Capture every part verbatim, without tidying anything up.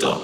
stop.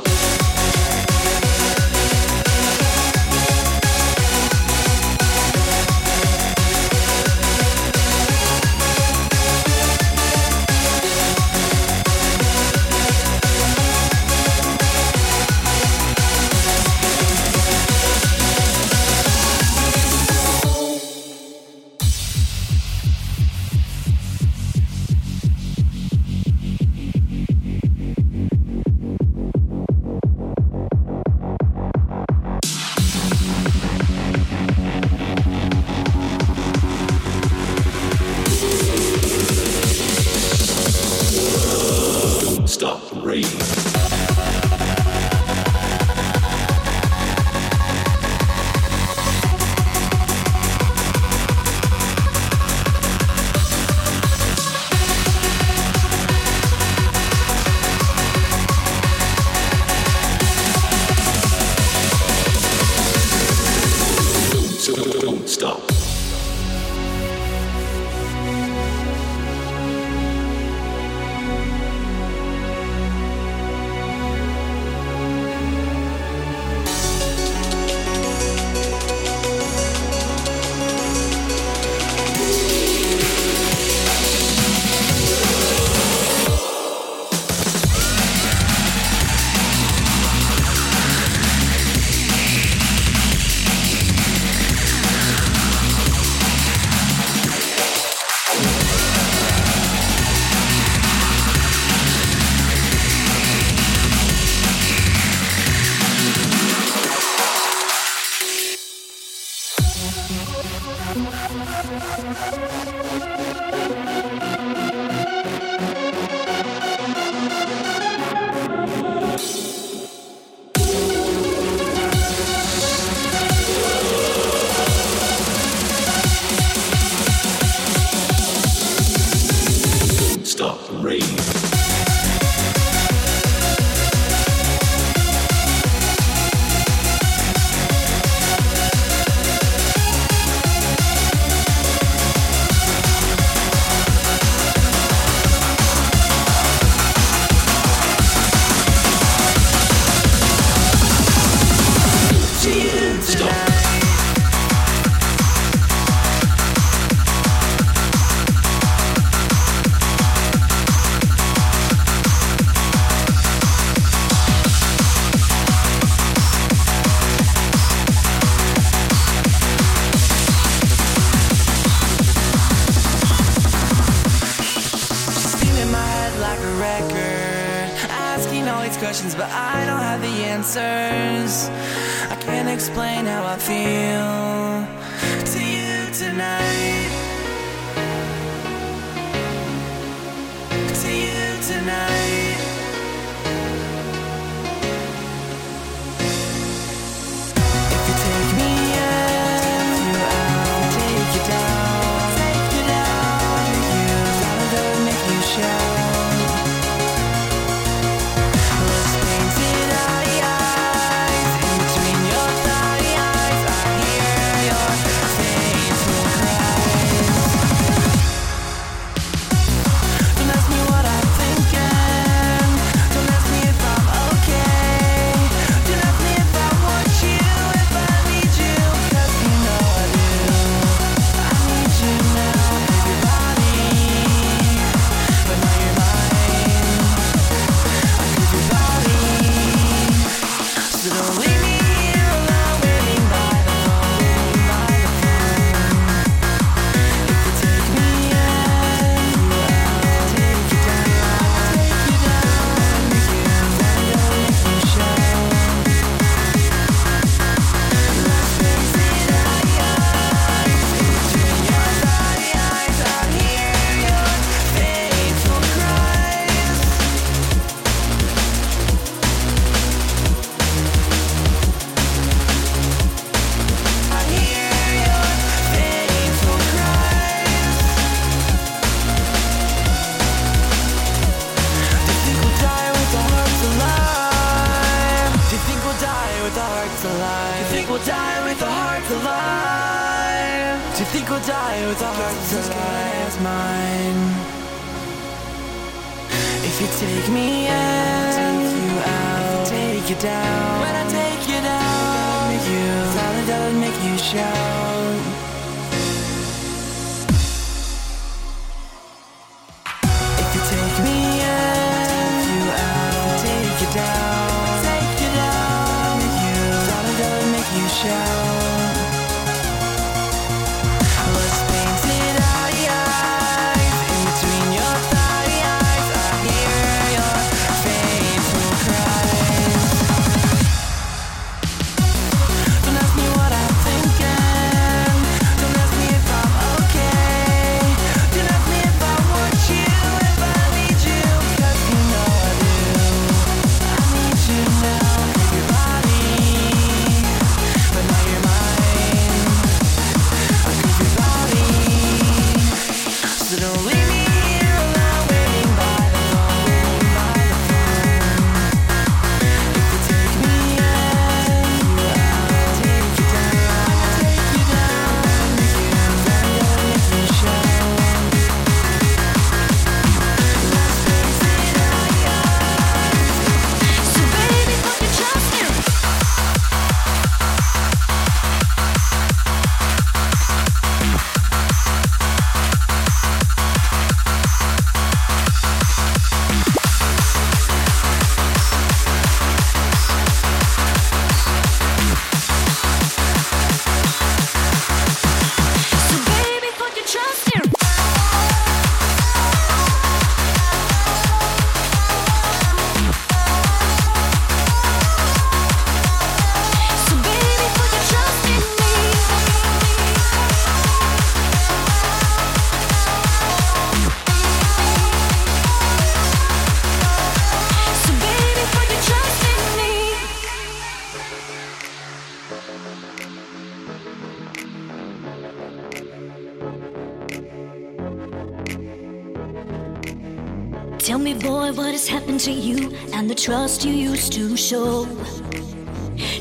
If you take me out, take you out. take you down, when I take you down, make you silent, I would make you shout. Tell me, boy, what has happened to you and the trust you used to show?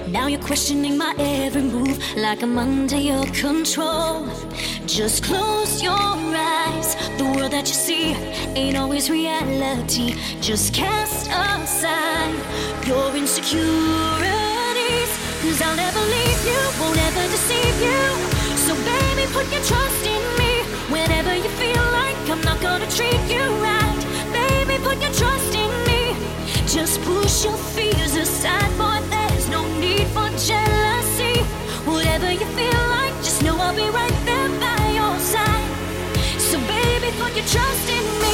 Now you're questioning my every move like I'm under your control. Just close your eyes. The world that you see ain't always reality. Just cast aside your insecurities, 'cause I'll never leave you, won't ever deceive you. So baby, put your trust in me. Whenever you feel like I'm not gonna treat you right, put your trust in me. Just push your fears aside, boy, there's no need for jealousy. Whatever you feel like, just know I'll be right there by your side. So baby, put your trust in me.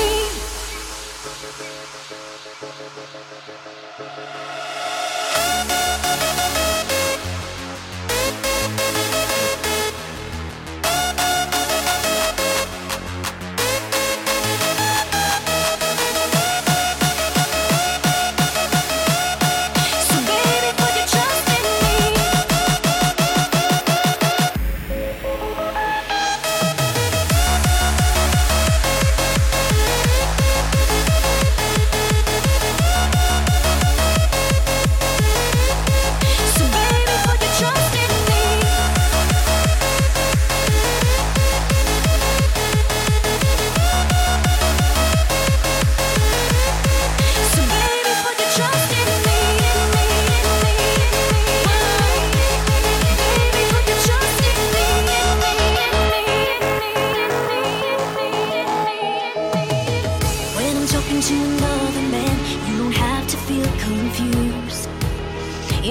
To another man, you don't have to feel confused.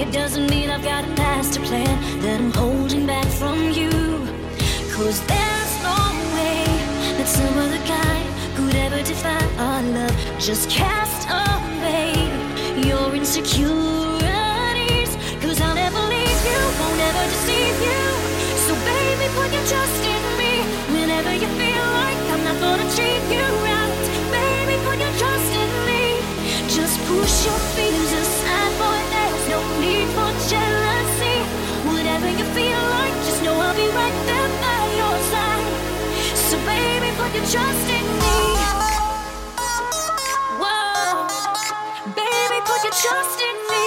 It doesn't mean I've got a master plan that I'm holding back from you, 'cause there's no way that some other guy could ever define our love. Just cast away your insecurities, 'cause I'll never leave you, won't ever deceive you. So baby, put your trust in me. Whenever you feel like I'm not gonna treat you right, baby, put your trust in me. Just push your fears aside, boy, there's no need for jealousy. Whatever you feel like, just know I'll be right there by your side. So baby, put your trust in me. Whoa, baby, put your trust in me.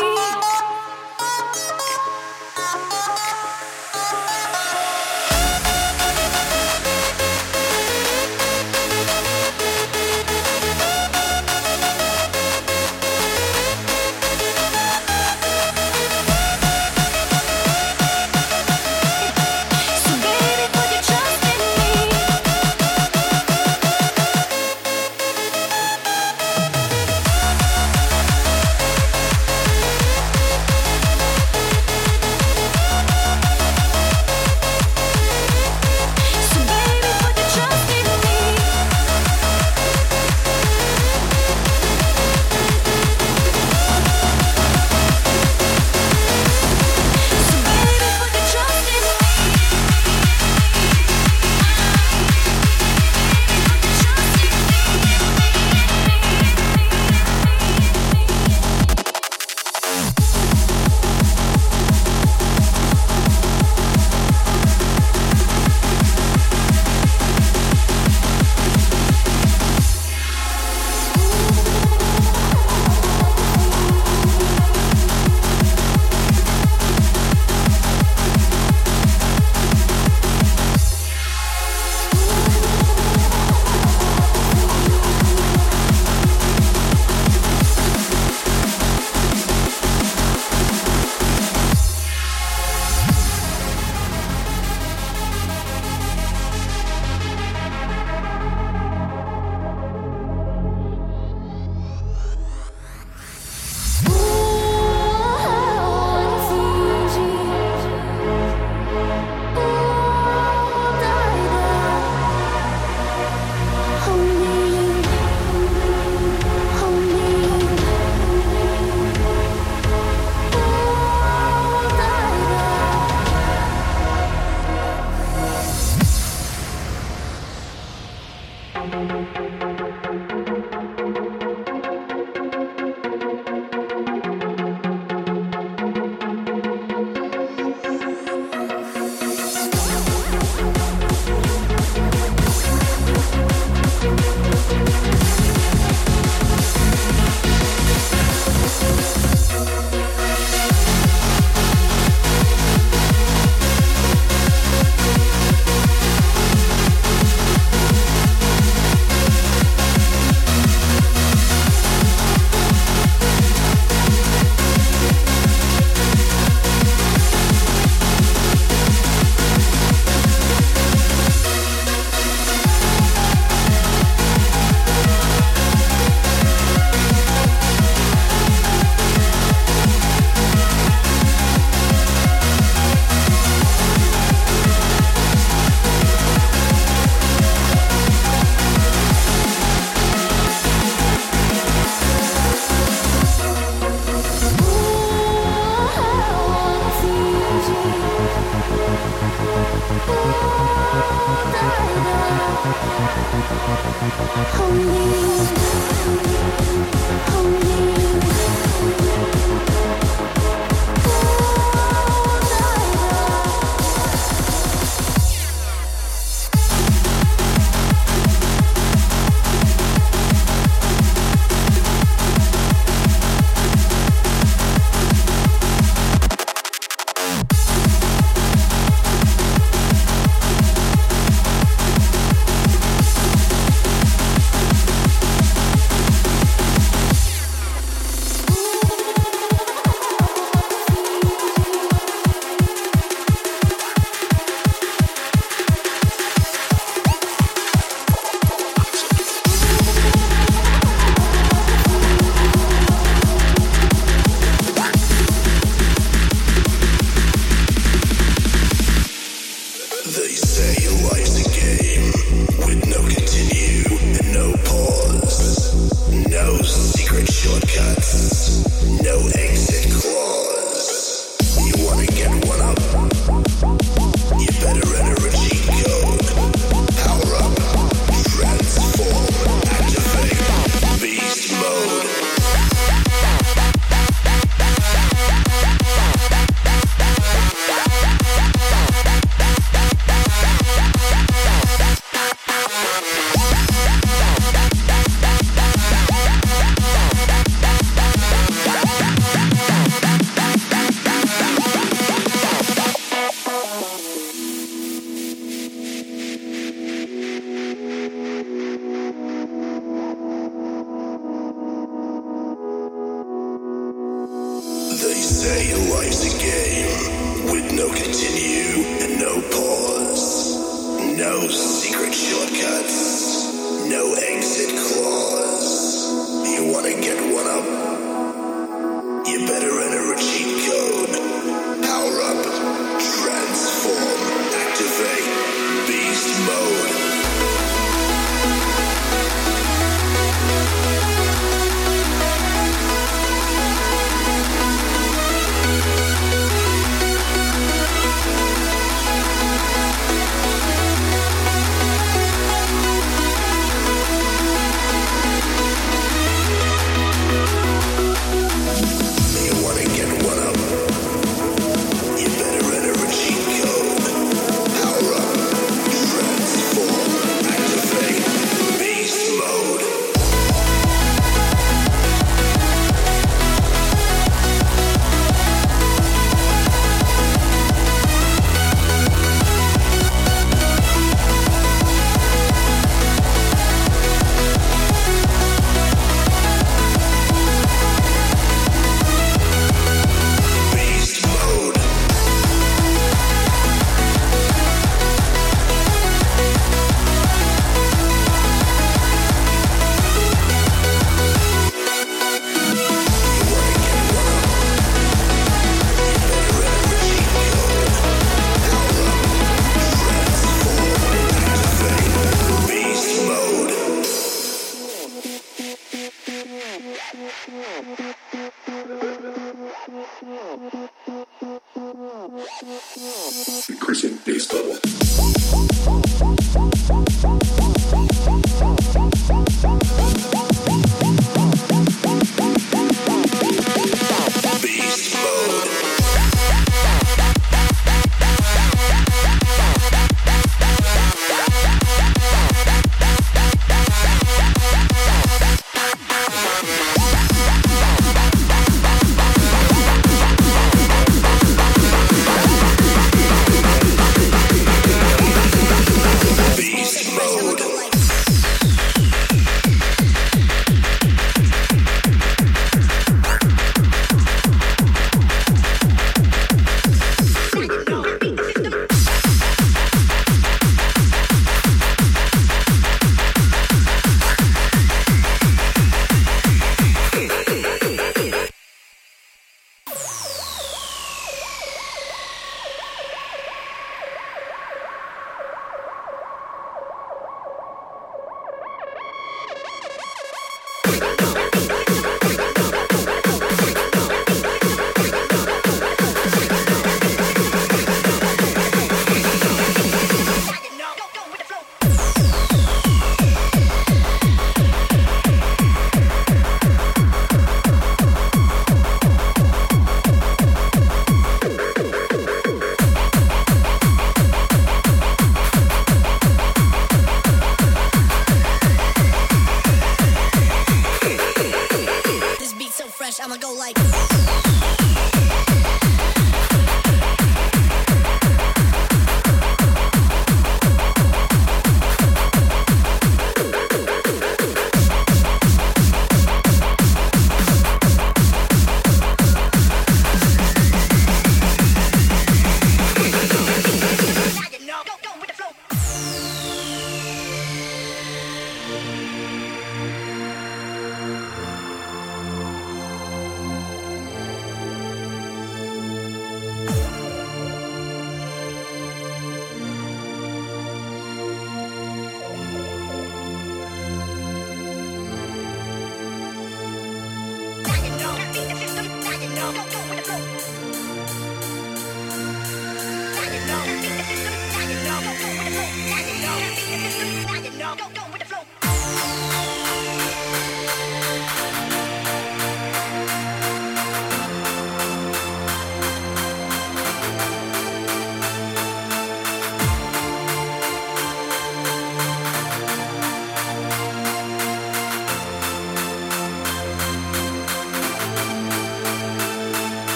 go like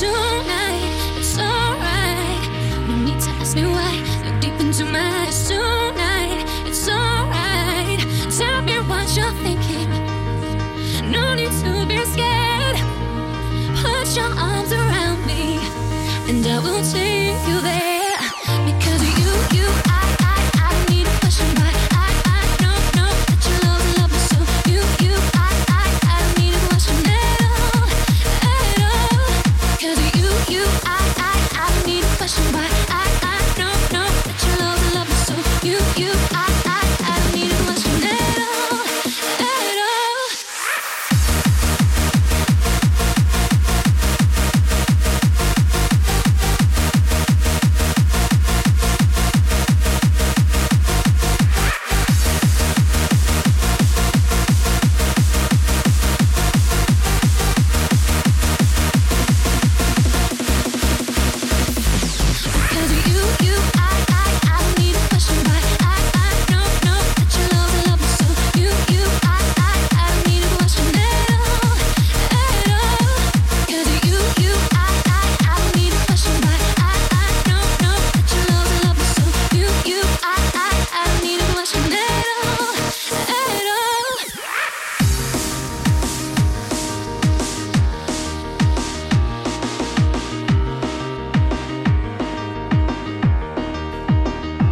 tonight. It's alright. No need to ask me why. Look deep into my eyes tonight. It's alright. Tell me what you're thinking. No need to be scared. Put your arms around me, and I will take you there. Because you, you, I, I, I need a question why. I, I know, know that you love, love me so. You, you, I, I, I need a question at all, at all. Because you, you, I, I, I need a question why. I, I know, know that you love, love me so. You, you, I, I, I need a question at all, at all. Because you, you, I, I, I need a question why. I, I know, know that you love, love me so. You, you, I, I, I need a question at all, at all. Because you, you, I, I, I need a question why. I, I know, know that you love, love me so. You, you, I, I, I need a question at all, at all. You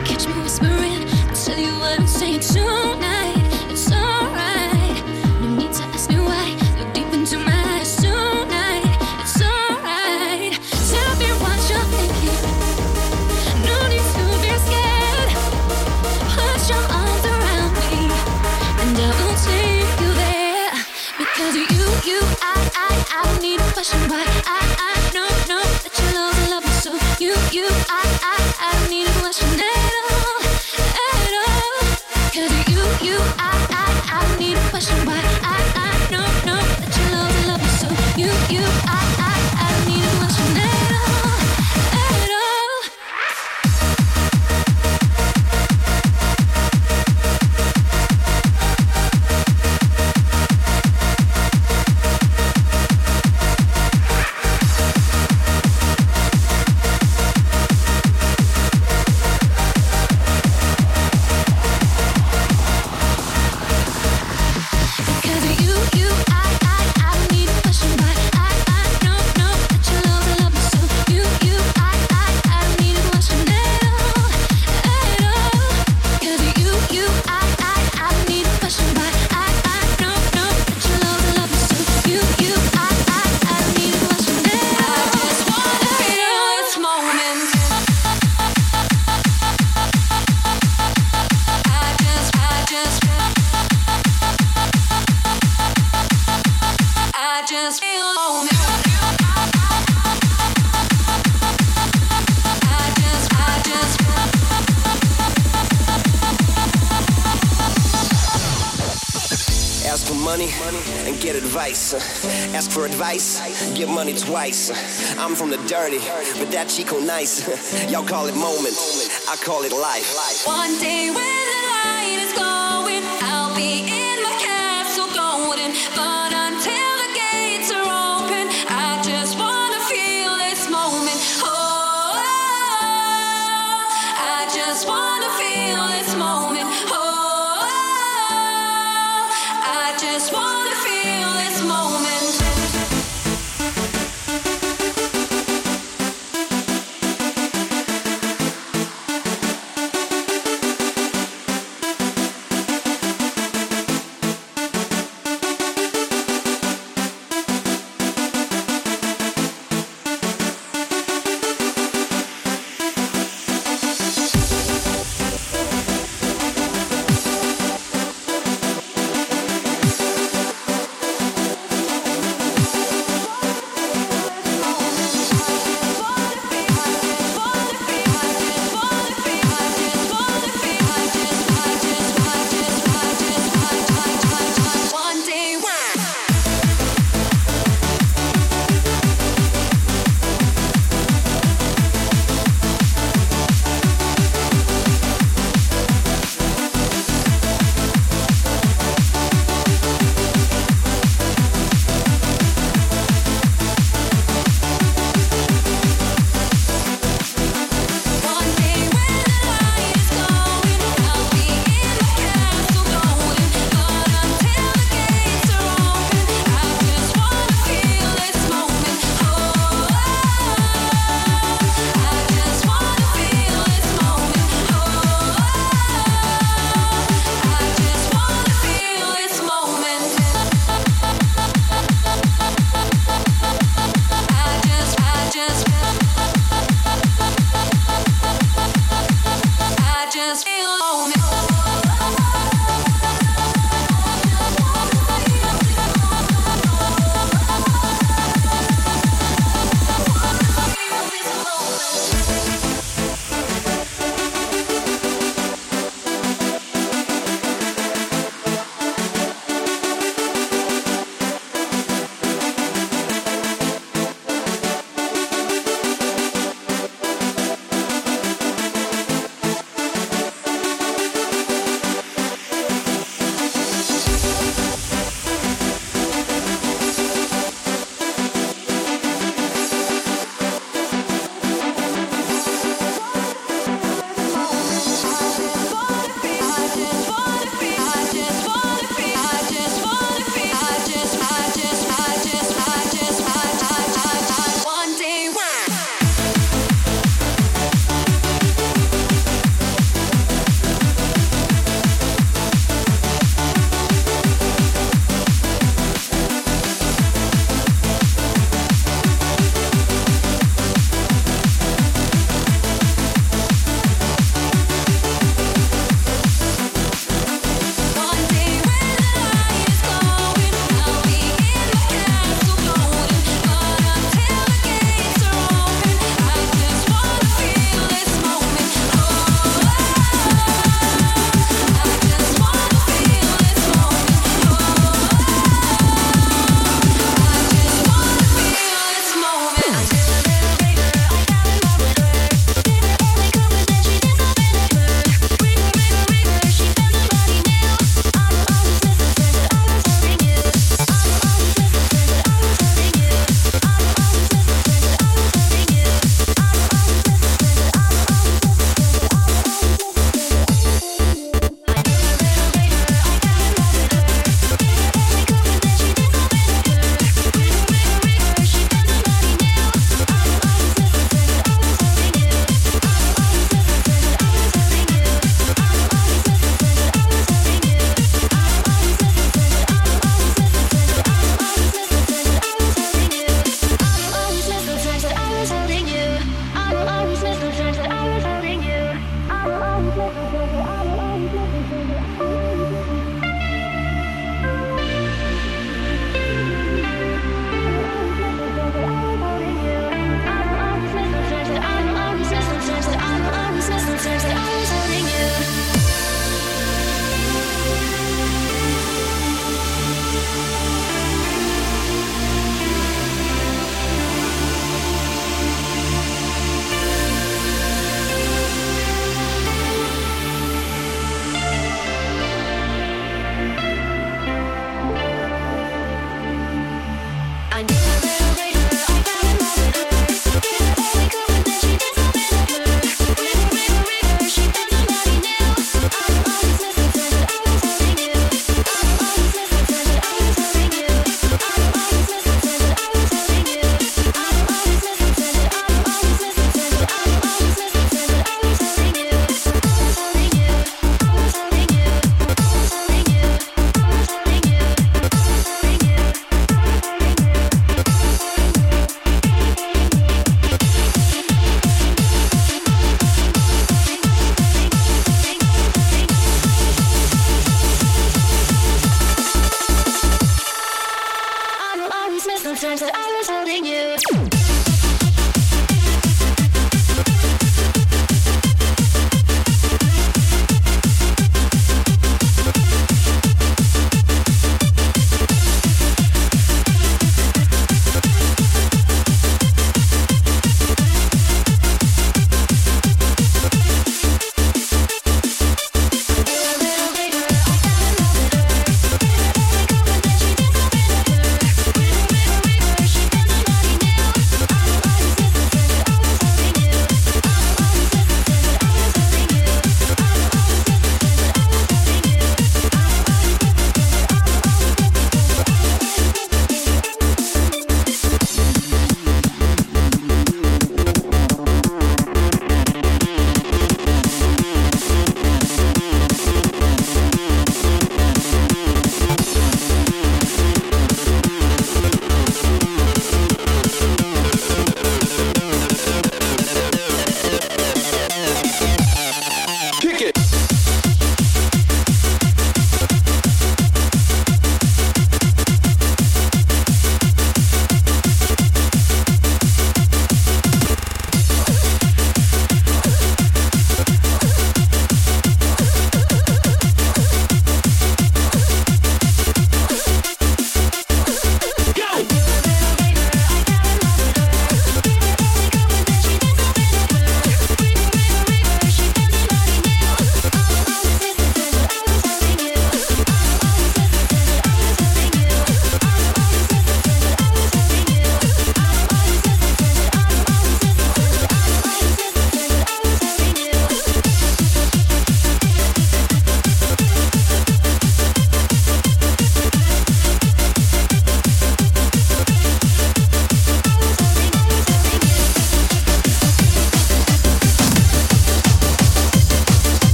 catch me whispering, I tell you what I'm saying tonight. It's alright. No need to ask me why. Look deep into my eyes tonight. It's alright. Tell me what you're thinking. No need to be scared. Put your arms around me, and I will take you there. Because you, you, I, I, I need a question why. I, I know, know that you love, love me so. You, you, I, I, I need a question at all, at all. Because you, you, I, I, I need a question why. I, I know, know that you love, love me so. You, you, I, I, I need a question at all, at all. Because you, you, I, I, I need a question why. I, I know, know that you love, love me so. You, you, I, I, I need a question at all, at all. Because you, you, I, I, I need a question why. I, I know, know that you love, love me so. You, you, I, I, I need a question at all. I just wanna feel this moment. I just, I just, I just feel moment. I just, I just. Ask for money and get advice. Ask for advice, get money twice. I'm from the dirty, but that Chico nice. Y'all call it moment, I call it life. One day when the light is glowing, I'll be in my castle golden. But until the gates are open, I just wanna feel this moment. Oh, I just wanna feel this moment. Oh, I just wanna feel this moment.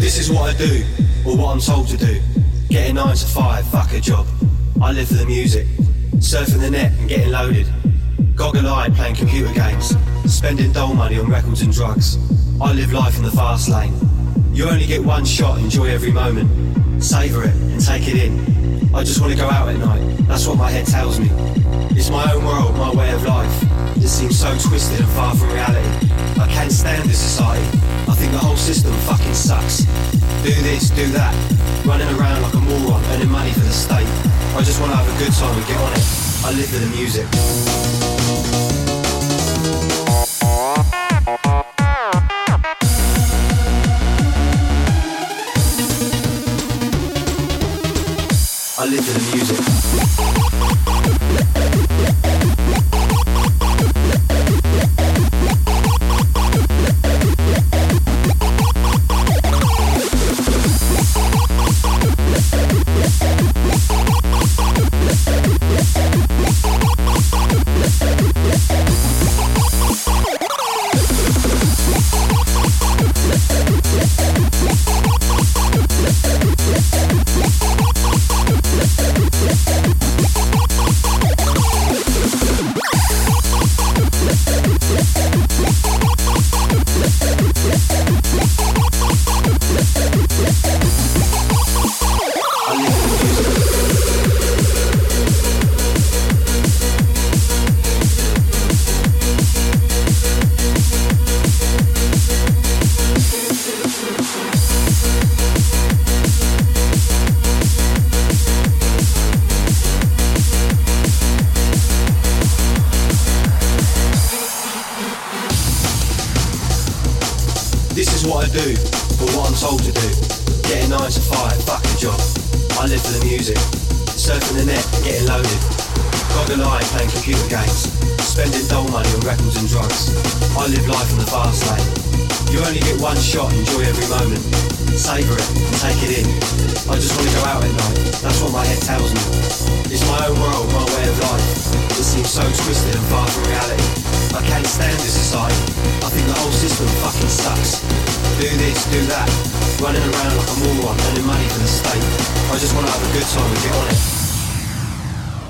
This is what I do, or what I'm told to do. Get a nine to five, fuck a job. I live for the music, surfing the net and getting loaded. Goggle eye playing computer games, spending doll money on records and drugs. I live life in the fast lane. You only get one shot, enjoy every moment. Savour it and take it in. I just want to go out at night, that's what my head tells me. It's my own world, my way of life. It seems so twisted and far from reality. I can't stand this society. I think the whole system fucking sucks. Do this, do that, running around like a moron, earning money for the state. I just want to have a good time and get on it. I live for the music. I live to the music.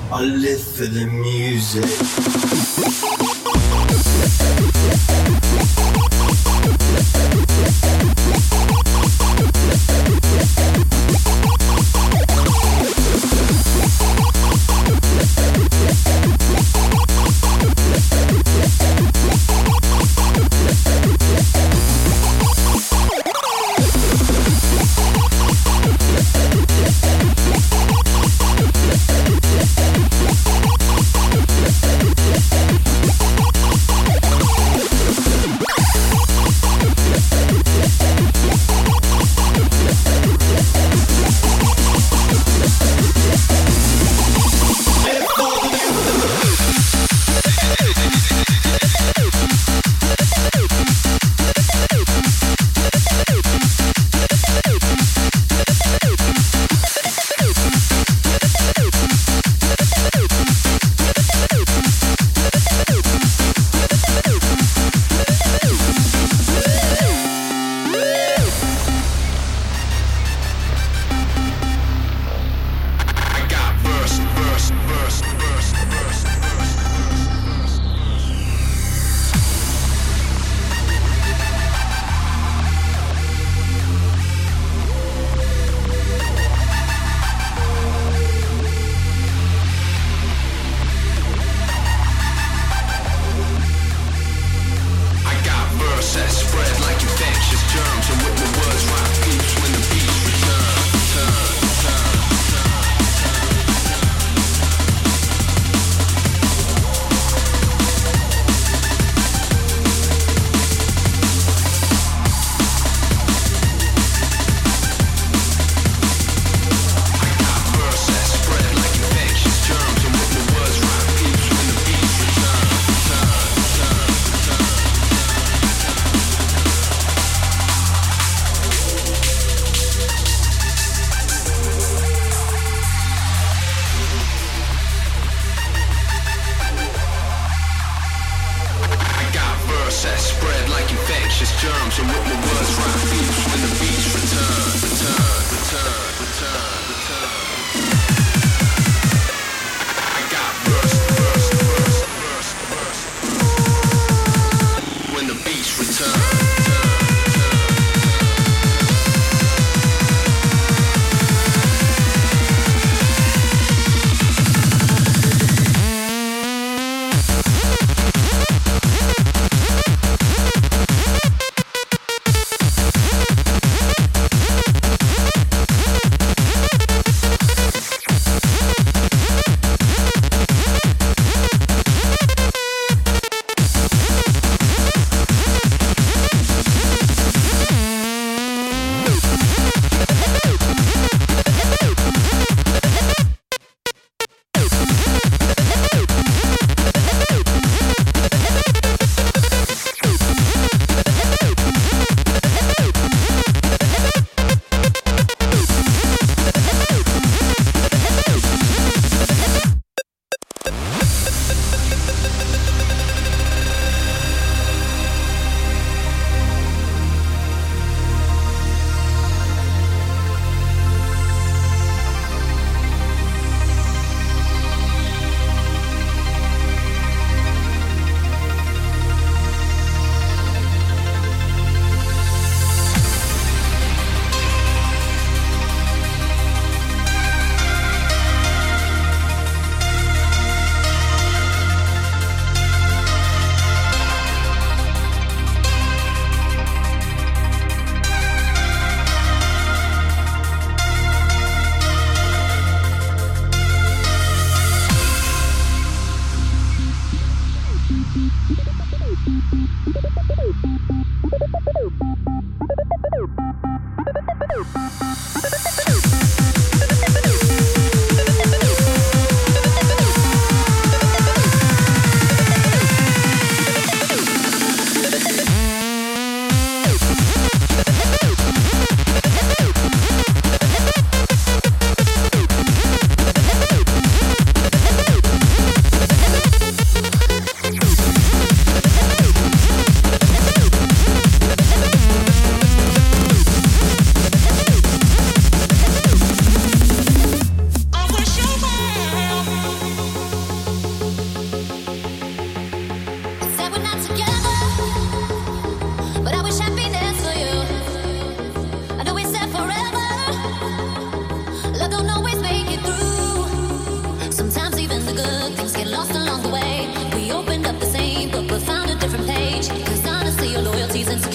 I live for the spread like infectious germs, and with my words, right beats, and the beats return.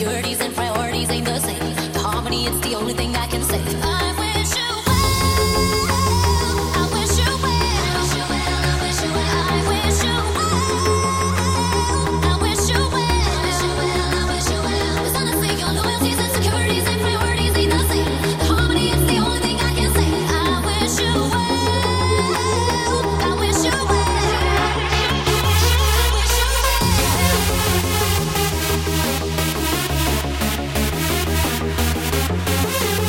insecurities and priorities ain't the same. The harmony, it's the only thing I can say. I wish you well, I wish you well, I wish you well, I wish you well, I wish you well, I wish you well, I wish you well, I wish you well. It's honestly your loyalties, insecurities and priorities ain't the same. The harmony, it's the only thing I can say. I wish you well, I wish you well. We'll be right back.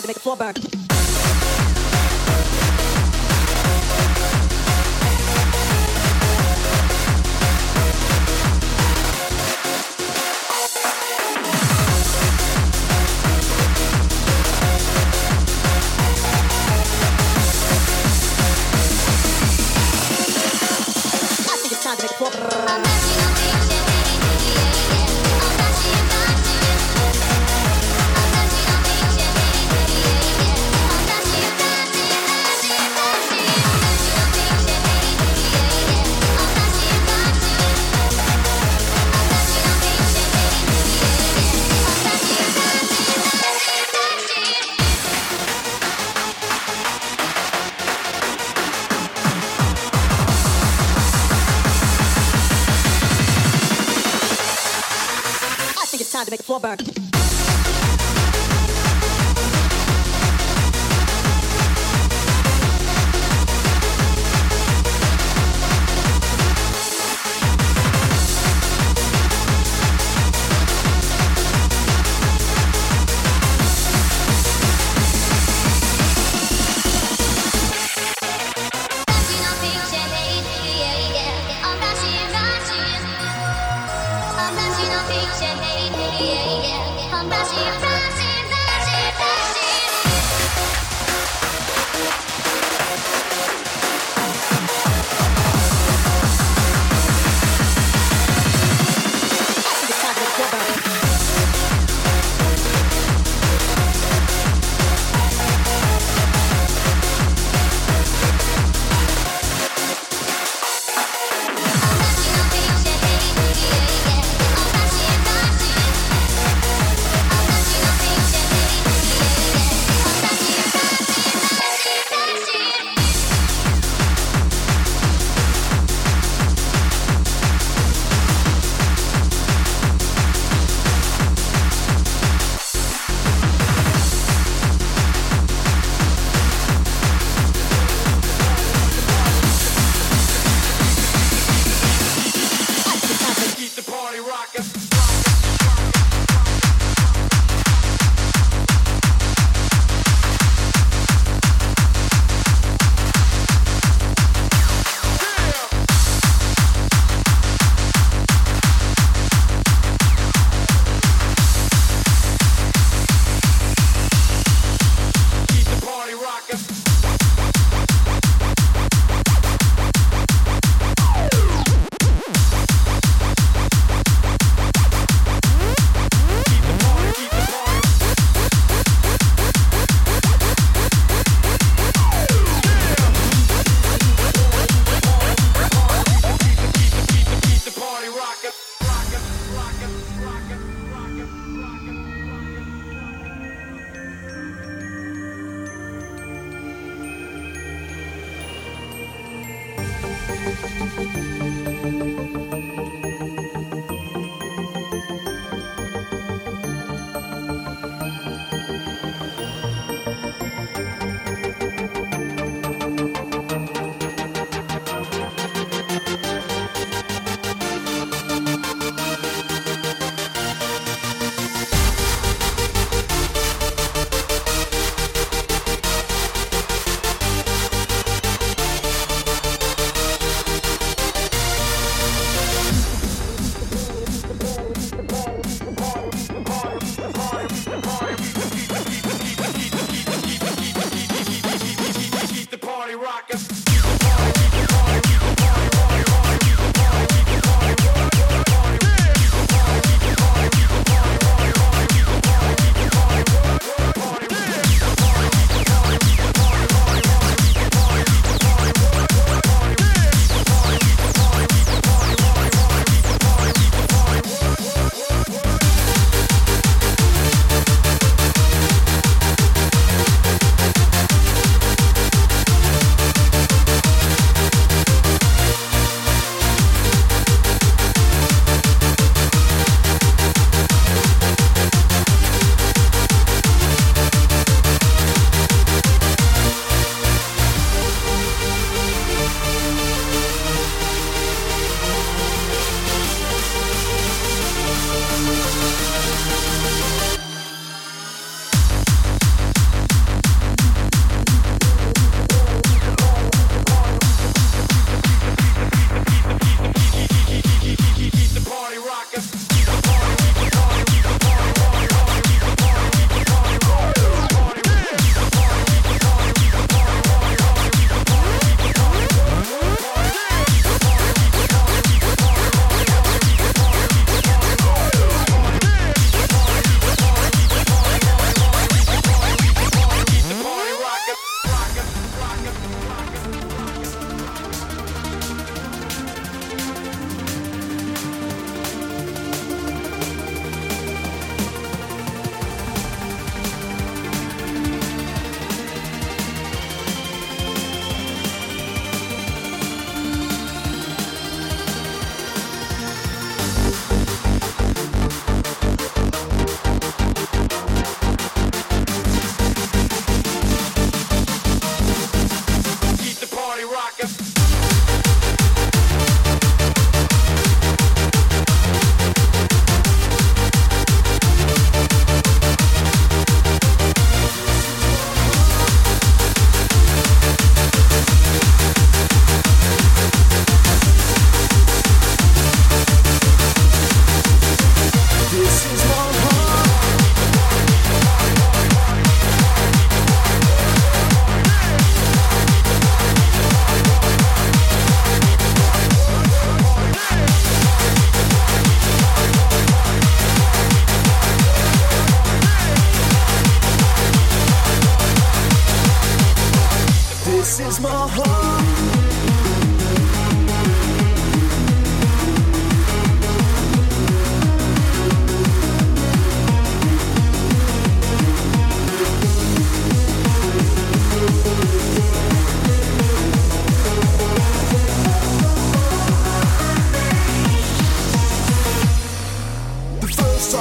time to make the floor burn. To make the floor burn.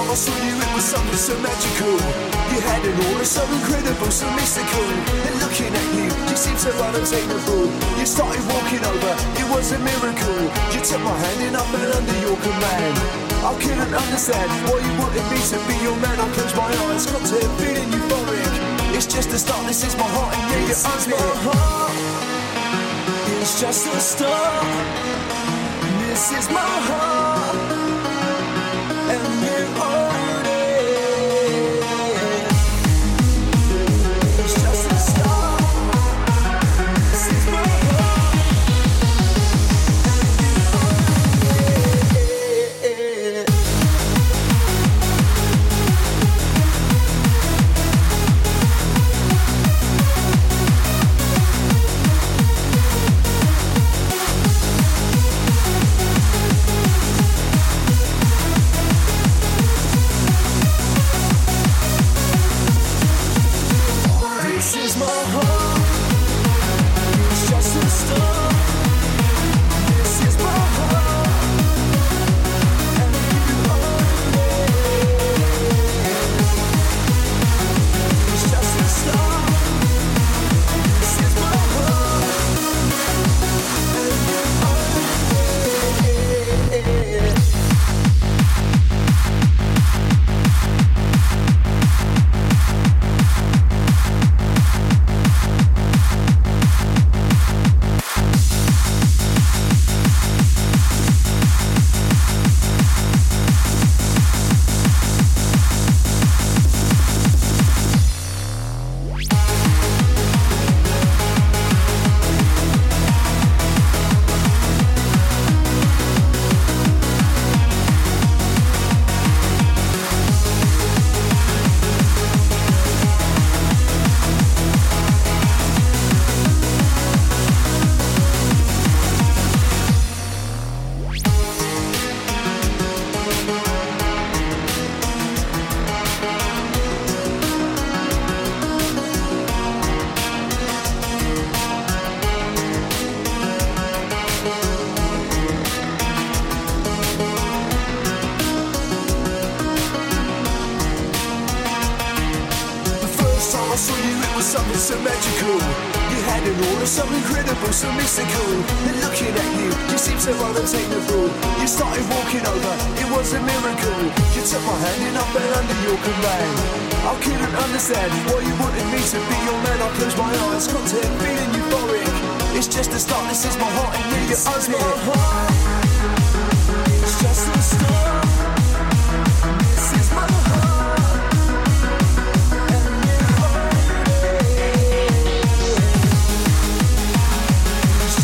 I saw you, it was something so magical. You had it all, it's so incredible, so mystical. And looking at you, you seemed so unattainable. You started walking over, it was a miracle. You took my hand and I fell under your command. I couldn't understand why you wanted me to be your man. I closed my eyes, got to feeling euphoric. It's just the start, this is my heart and yeah, you own me. It's just the start, and this is my heart, and you own it. It's just the start, this is my heart, and you own it.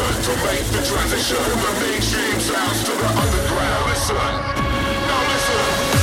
position to make the transition from the mainstream sounds to the underground. Listen, now listen.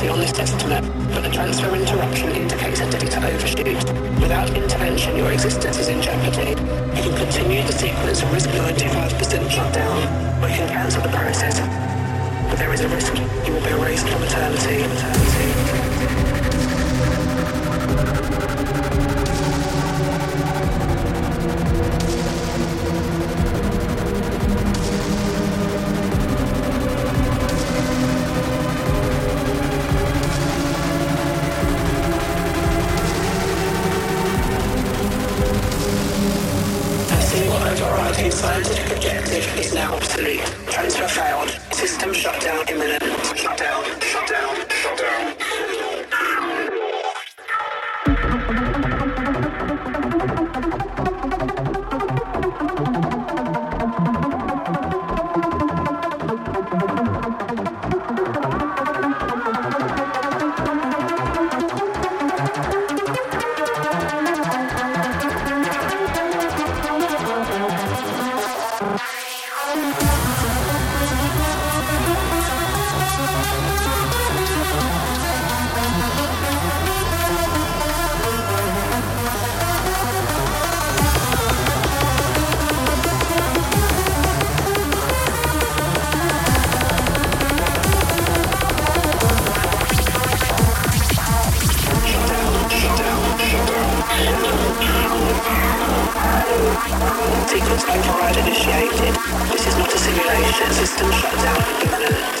variability on this test map, but the transfer interruption indicator data overshoot. Without intervention, your existence is in jeopardy. You can continue the sequence and risk ninety-five percent shutdown, or you can cancel the process. But there is a risk you will be erased from eternity. Scientific objective is now obsolete. Transfer failed. System shutdown imminent. Shutdown. Shutdown. Shutdown. Sequence override initiated. This is not a simulation. System shutdown imminent.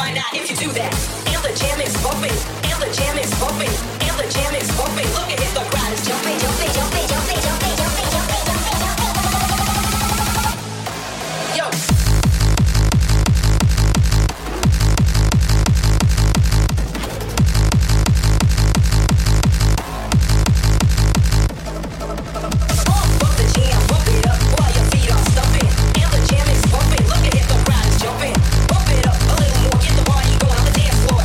find out if you do that. And the jam is bumping, and the jam is bumping, and the jam is bumping. Look at it, the crowd is jumping, jumping, jumping, jumping, jumping, jumping, jumping, jumping, jumping. Yo. Floor.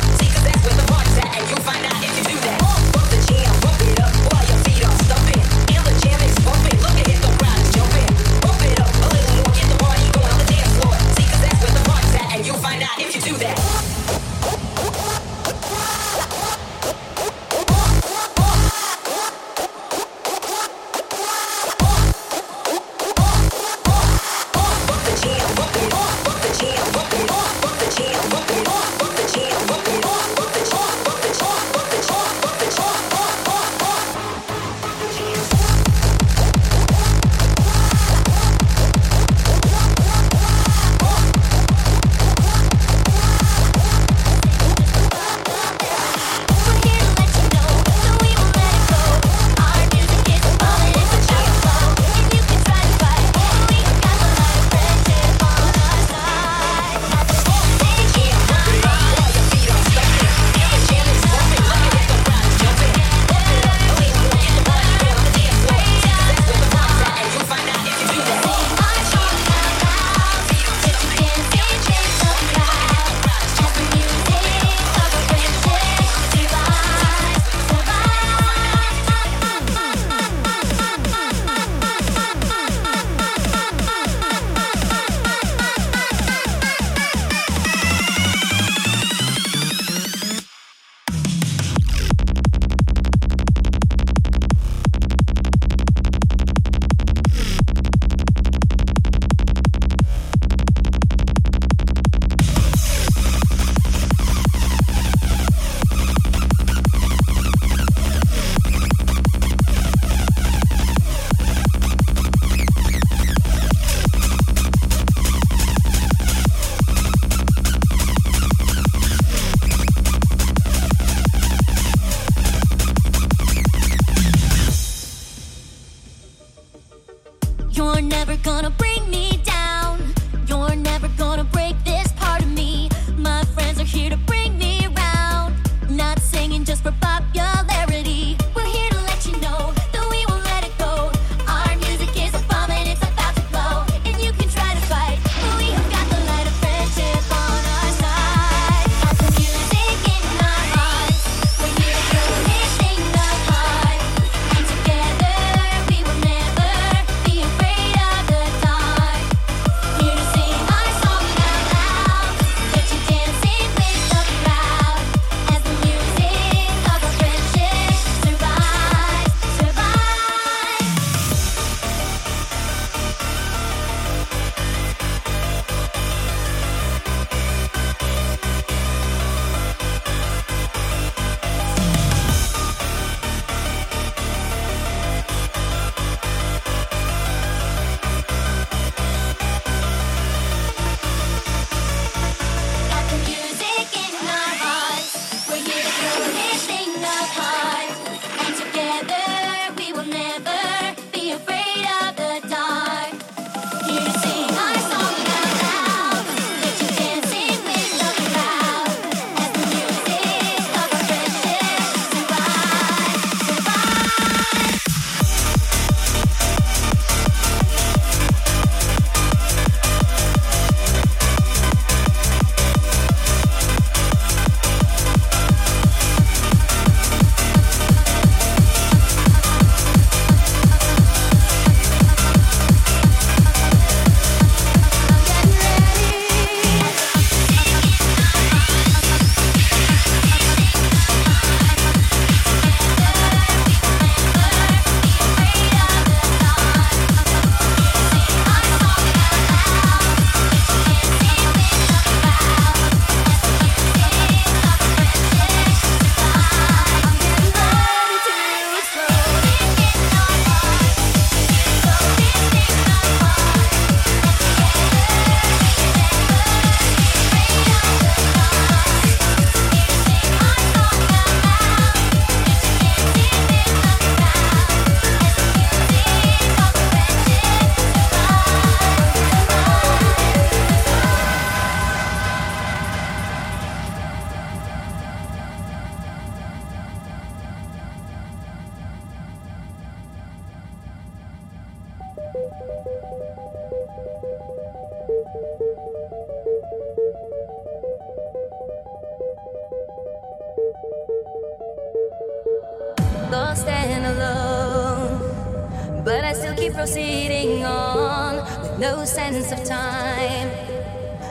Lost and alone, but I still keep proceeding on with no sense of time.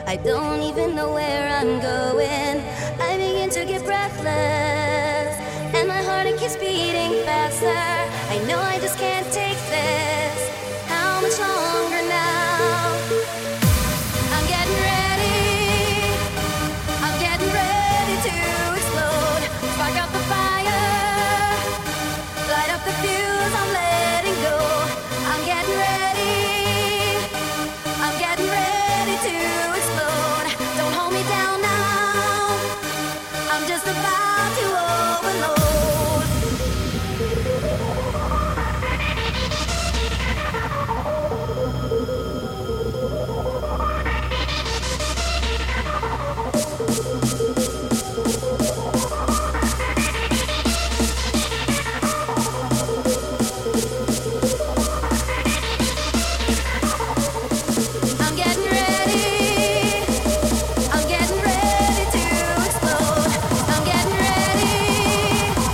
I don't even know where I'm going. I begin to get breathless, and my heart it keeps beating faster. I know I just can't take this. How much longer now? I'm getting ready. I'm getting ready to explode. Spark up the fire. Light up the fuse, I'm letting go. I'm getting ready. I'm getting ready to explode. Don't hold me down now. I'm just about to overload. I'm getting ready. I'm getting ready to explode. I'm getting ready.